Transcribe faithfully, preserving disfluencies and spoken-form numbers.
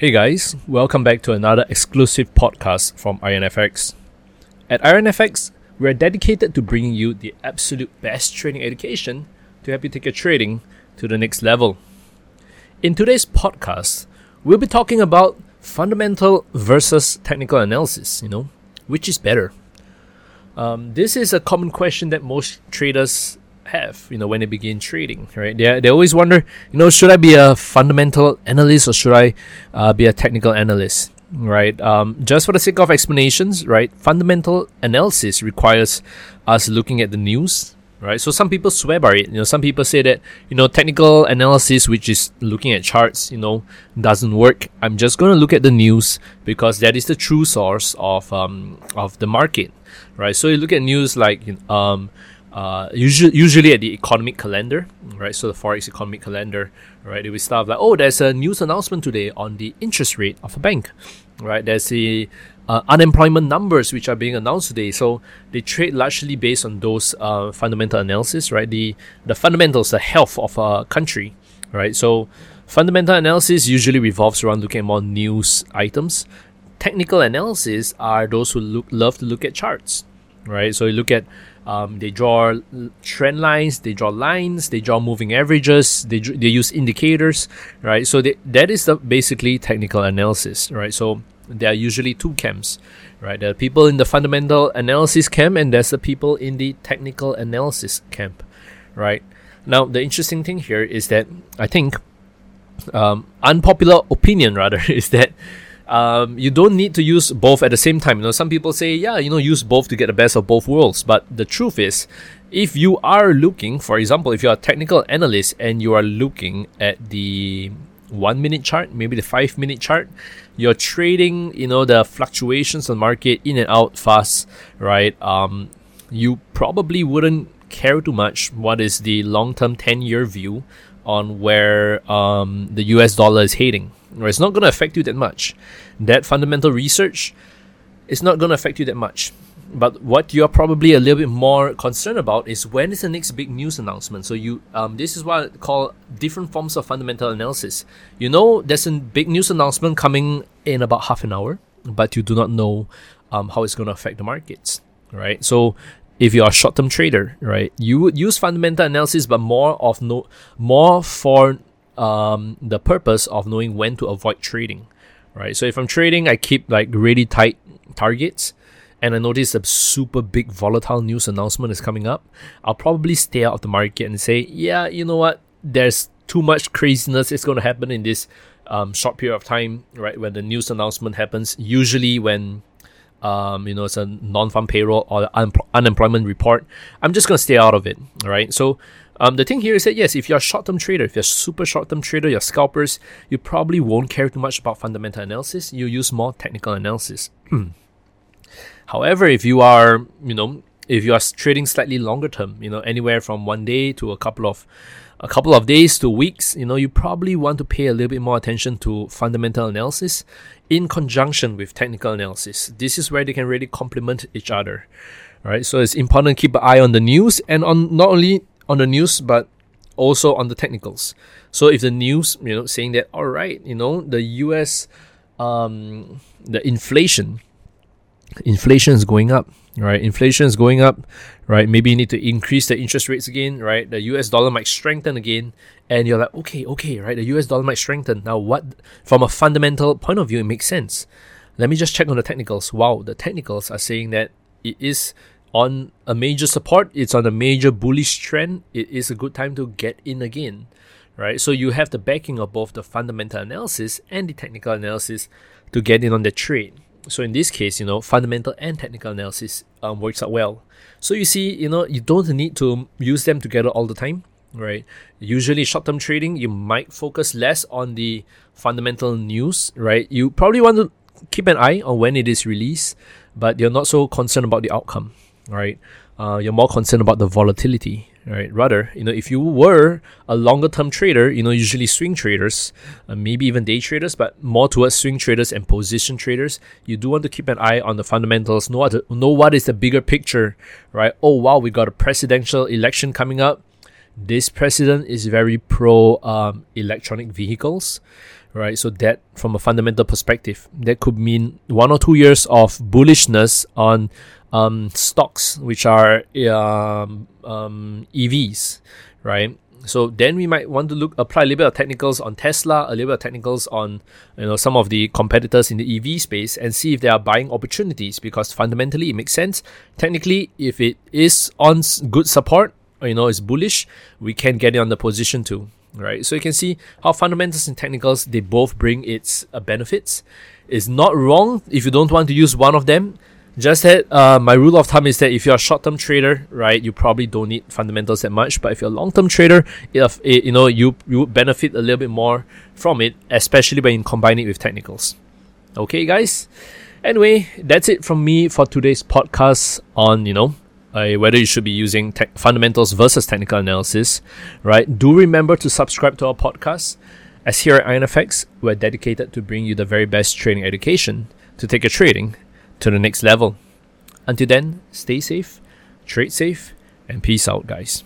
Hey guys, welcome back to another exclusive podcast from IronFX. At IronFX, we are dedicated to bringing you the absolute best trading education to help you take your trading to the next level. In today's podcast, we'll be talking about fundamental versus technical analysis, you know, which is better. Um, this is a common question that most traders have, you know, when they begin trading, right? They, they always wonder, you know, should I be a fundamental analyst or should I uh, be a technical analyst, right? Um, just for the sake of explanations, right? Fundamental analysis requires us looking at the news, right? So some people swear by it. You know, some people say that, you know, technical analysis, which is looking at charts, you know, doesn't work. I'm just going to look at the news because that is the true source of um of the market, right? So you look at news like um uh usually usually at the economic calendar, right? So the forex economic calendar, right? It will start like, oh, there's a news announcement today on the interest rate of a bank, right? There's the Uh, unemployment numbers which are being announced today, so they trade largely based on those uh, fundamental analysis, right? The the fundamentals, the health of a country, right? So fundamental analysis usually revolves around looking at more news items. Technical analysis are those who look, love to look at charts, right? So you look at, um, they draw trend lines, they draw lines, they draw moving averages, they they use indicators, right? So they, that is the basically technical analysis, right? So there are usually two camps, right? There are people in the fundamental analysis camp and there's the people in the technical analysis camp, right? Now, the interesting thing here is that I think um, unpopular opinion rather is that um, you don't need to use both at the same time. You know, some people say, yeah, you know, use both to get the best of both worlds. But the truth is, if you are looking, for example, if you're a technical analyst and you are looking at the one minute chart, maybe the five minute chart, you're trading, you know, the fluctuations on the market in and out fast, right? Um, you probably wouldn't care too much what is the long-term ten-year view on where um, the U S dollar is heading. It's not going to affect you that much. That fundamental research is not going to affect you that much. But what you're probably a little bit more concerned about is when is the next big news announcement. So you, um, this is what I call different forms of fundamental analysis. You know, there's a big news announcement coming in about half an hour, but you do not know um, how it's going to affect the markets, right? So if you're a short-term trader, right, you would use fundamental analysis, but more of no, more for um, the purpose of knowing when to avoid trading, right? So if I'm trading, I keep like really tight targets, and I notice a super big volatile news announcement is coming up, I'll probably stay out of the market and say, yeah, you know what, there's too much craziness. It's going to happen in this um, short period of time, right? When the news announcement happens, usually when um, you know it's a non-farm payroll or un- unemployment report, I'm just going to stay out of it, all right? So um, the thing here is that, yes, if you're a short-term trader, if you're a super short-term trader, you're scalpers, you probably won't care too much about fundamental analysis. You use more technical analysis. Hmm. However, if you are, you know, if you are trading slightly longer term, you know, anywhere from one day to a couple of, a couple of days to weeks, you know, you probably want to pay a little bit more attention to fundamental analysis in conjunction with technical analysis. This is where they can really complement each other, all right? So it's important to keep an eye on the news and on not only on the news, but also on the technicals. So if the news, you know, saying that, all right, you know, the U S, um, the inflation, Inflation is going up, right? Inflation is going up, right? Maybe you need to increase the interest rates again, right? The U S dollar might strengthen again. And you're like, okay, okay, right? The U S dollar might strengthen. Now, what, from a fundamental point of view, it makes sense. Let me just check on the technicals. Wow, the technicals are saying that it is on a major support. It's on a major bullish trend. It is a good time to get in again, right? So you have the backing of both the fundamental analysis and the technical analysis to get in on the trade. So in this case, you know, fundamental and technical analysis um, works out well. So you see, you know, you don't need to use them together all the time, right? Usually short-term trading, you might focus less on the fundamental news, right? You probably want to keep an eye on when it is released, but you're not so concerned about the outcome, right? Uh, you're more concerned about the volatility, right? Rather, you know, if you were a longer-term trader, you know, usually swing traders, uh, maybe even day traders, but more towards swing traders and position traders, you do want to keep an eye on the fundamentals, know what, to, know what is the bigger picture, right? Oh, wow, we got a presidential election coming up. This president is very pro um, electronic vehicles, right? So that, from a fundamental perspective, that could mean one or two years of bullishness on um, stocks, which are um, um, E Vs, right? So then we might want to look apply a little bit of technicals on Tesla, a little bit of technicals on you know some of the competitors in the E V space, and see if there are buying opportunities, because fundamentally it makes sense. Technically, if it is on good support, you know, it's bullish, we can get it on the position too, right? So you can see how fundamentals and technicals, they both bring its uh, benefits. It's not wrong if you don't want to use one of them. Just that uh, my rule of thumb is that if you're a short-term trader, right, you probably don't need fundamentals that much. But if you're a long-term trader, if it, you know, you you would benefit a little bit more from it, especially when you combine it with technicals. Okay, guys. Anyway, that's it from me for today's podcast on you know. Uh, whether you should be using te- fundamentals versus technical analysis, right? Do remember to subscribe to our podcast, as here at IronFX, we're dedicated to bring you the very best trading education to take your trading to the next level. Until then, stay safe, trade safe, and peace out, guys.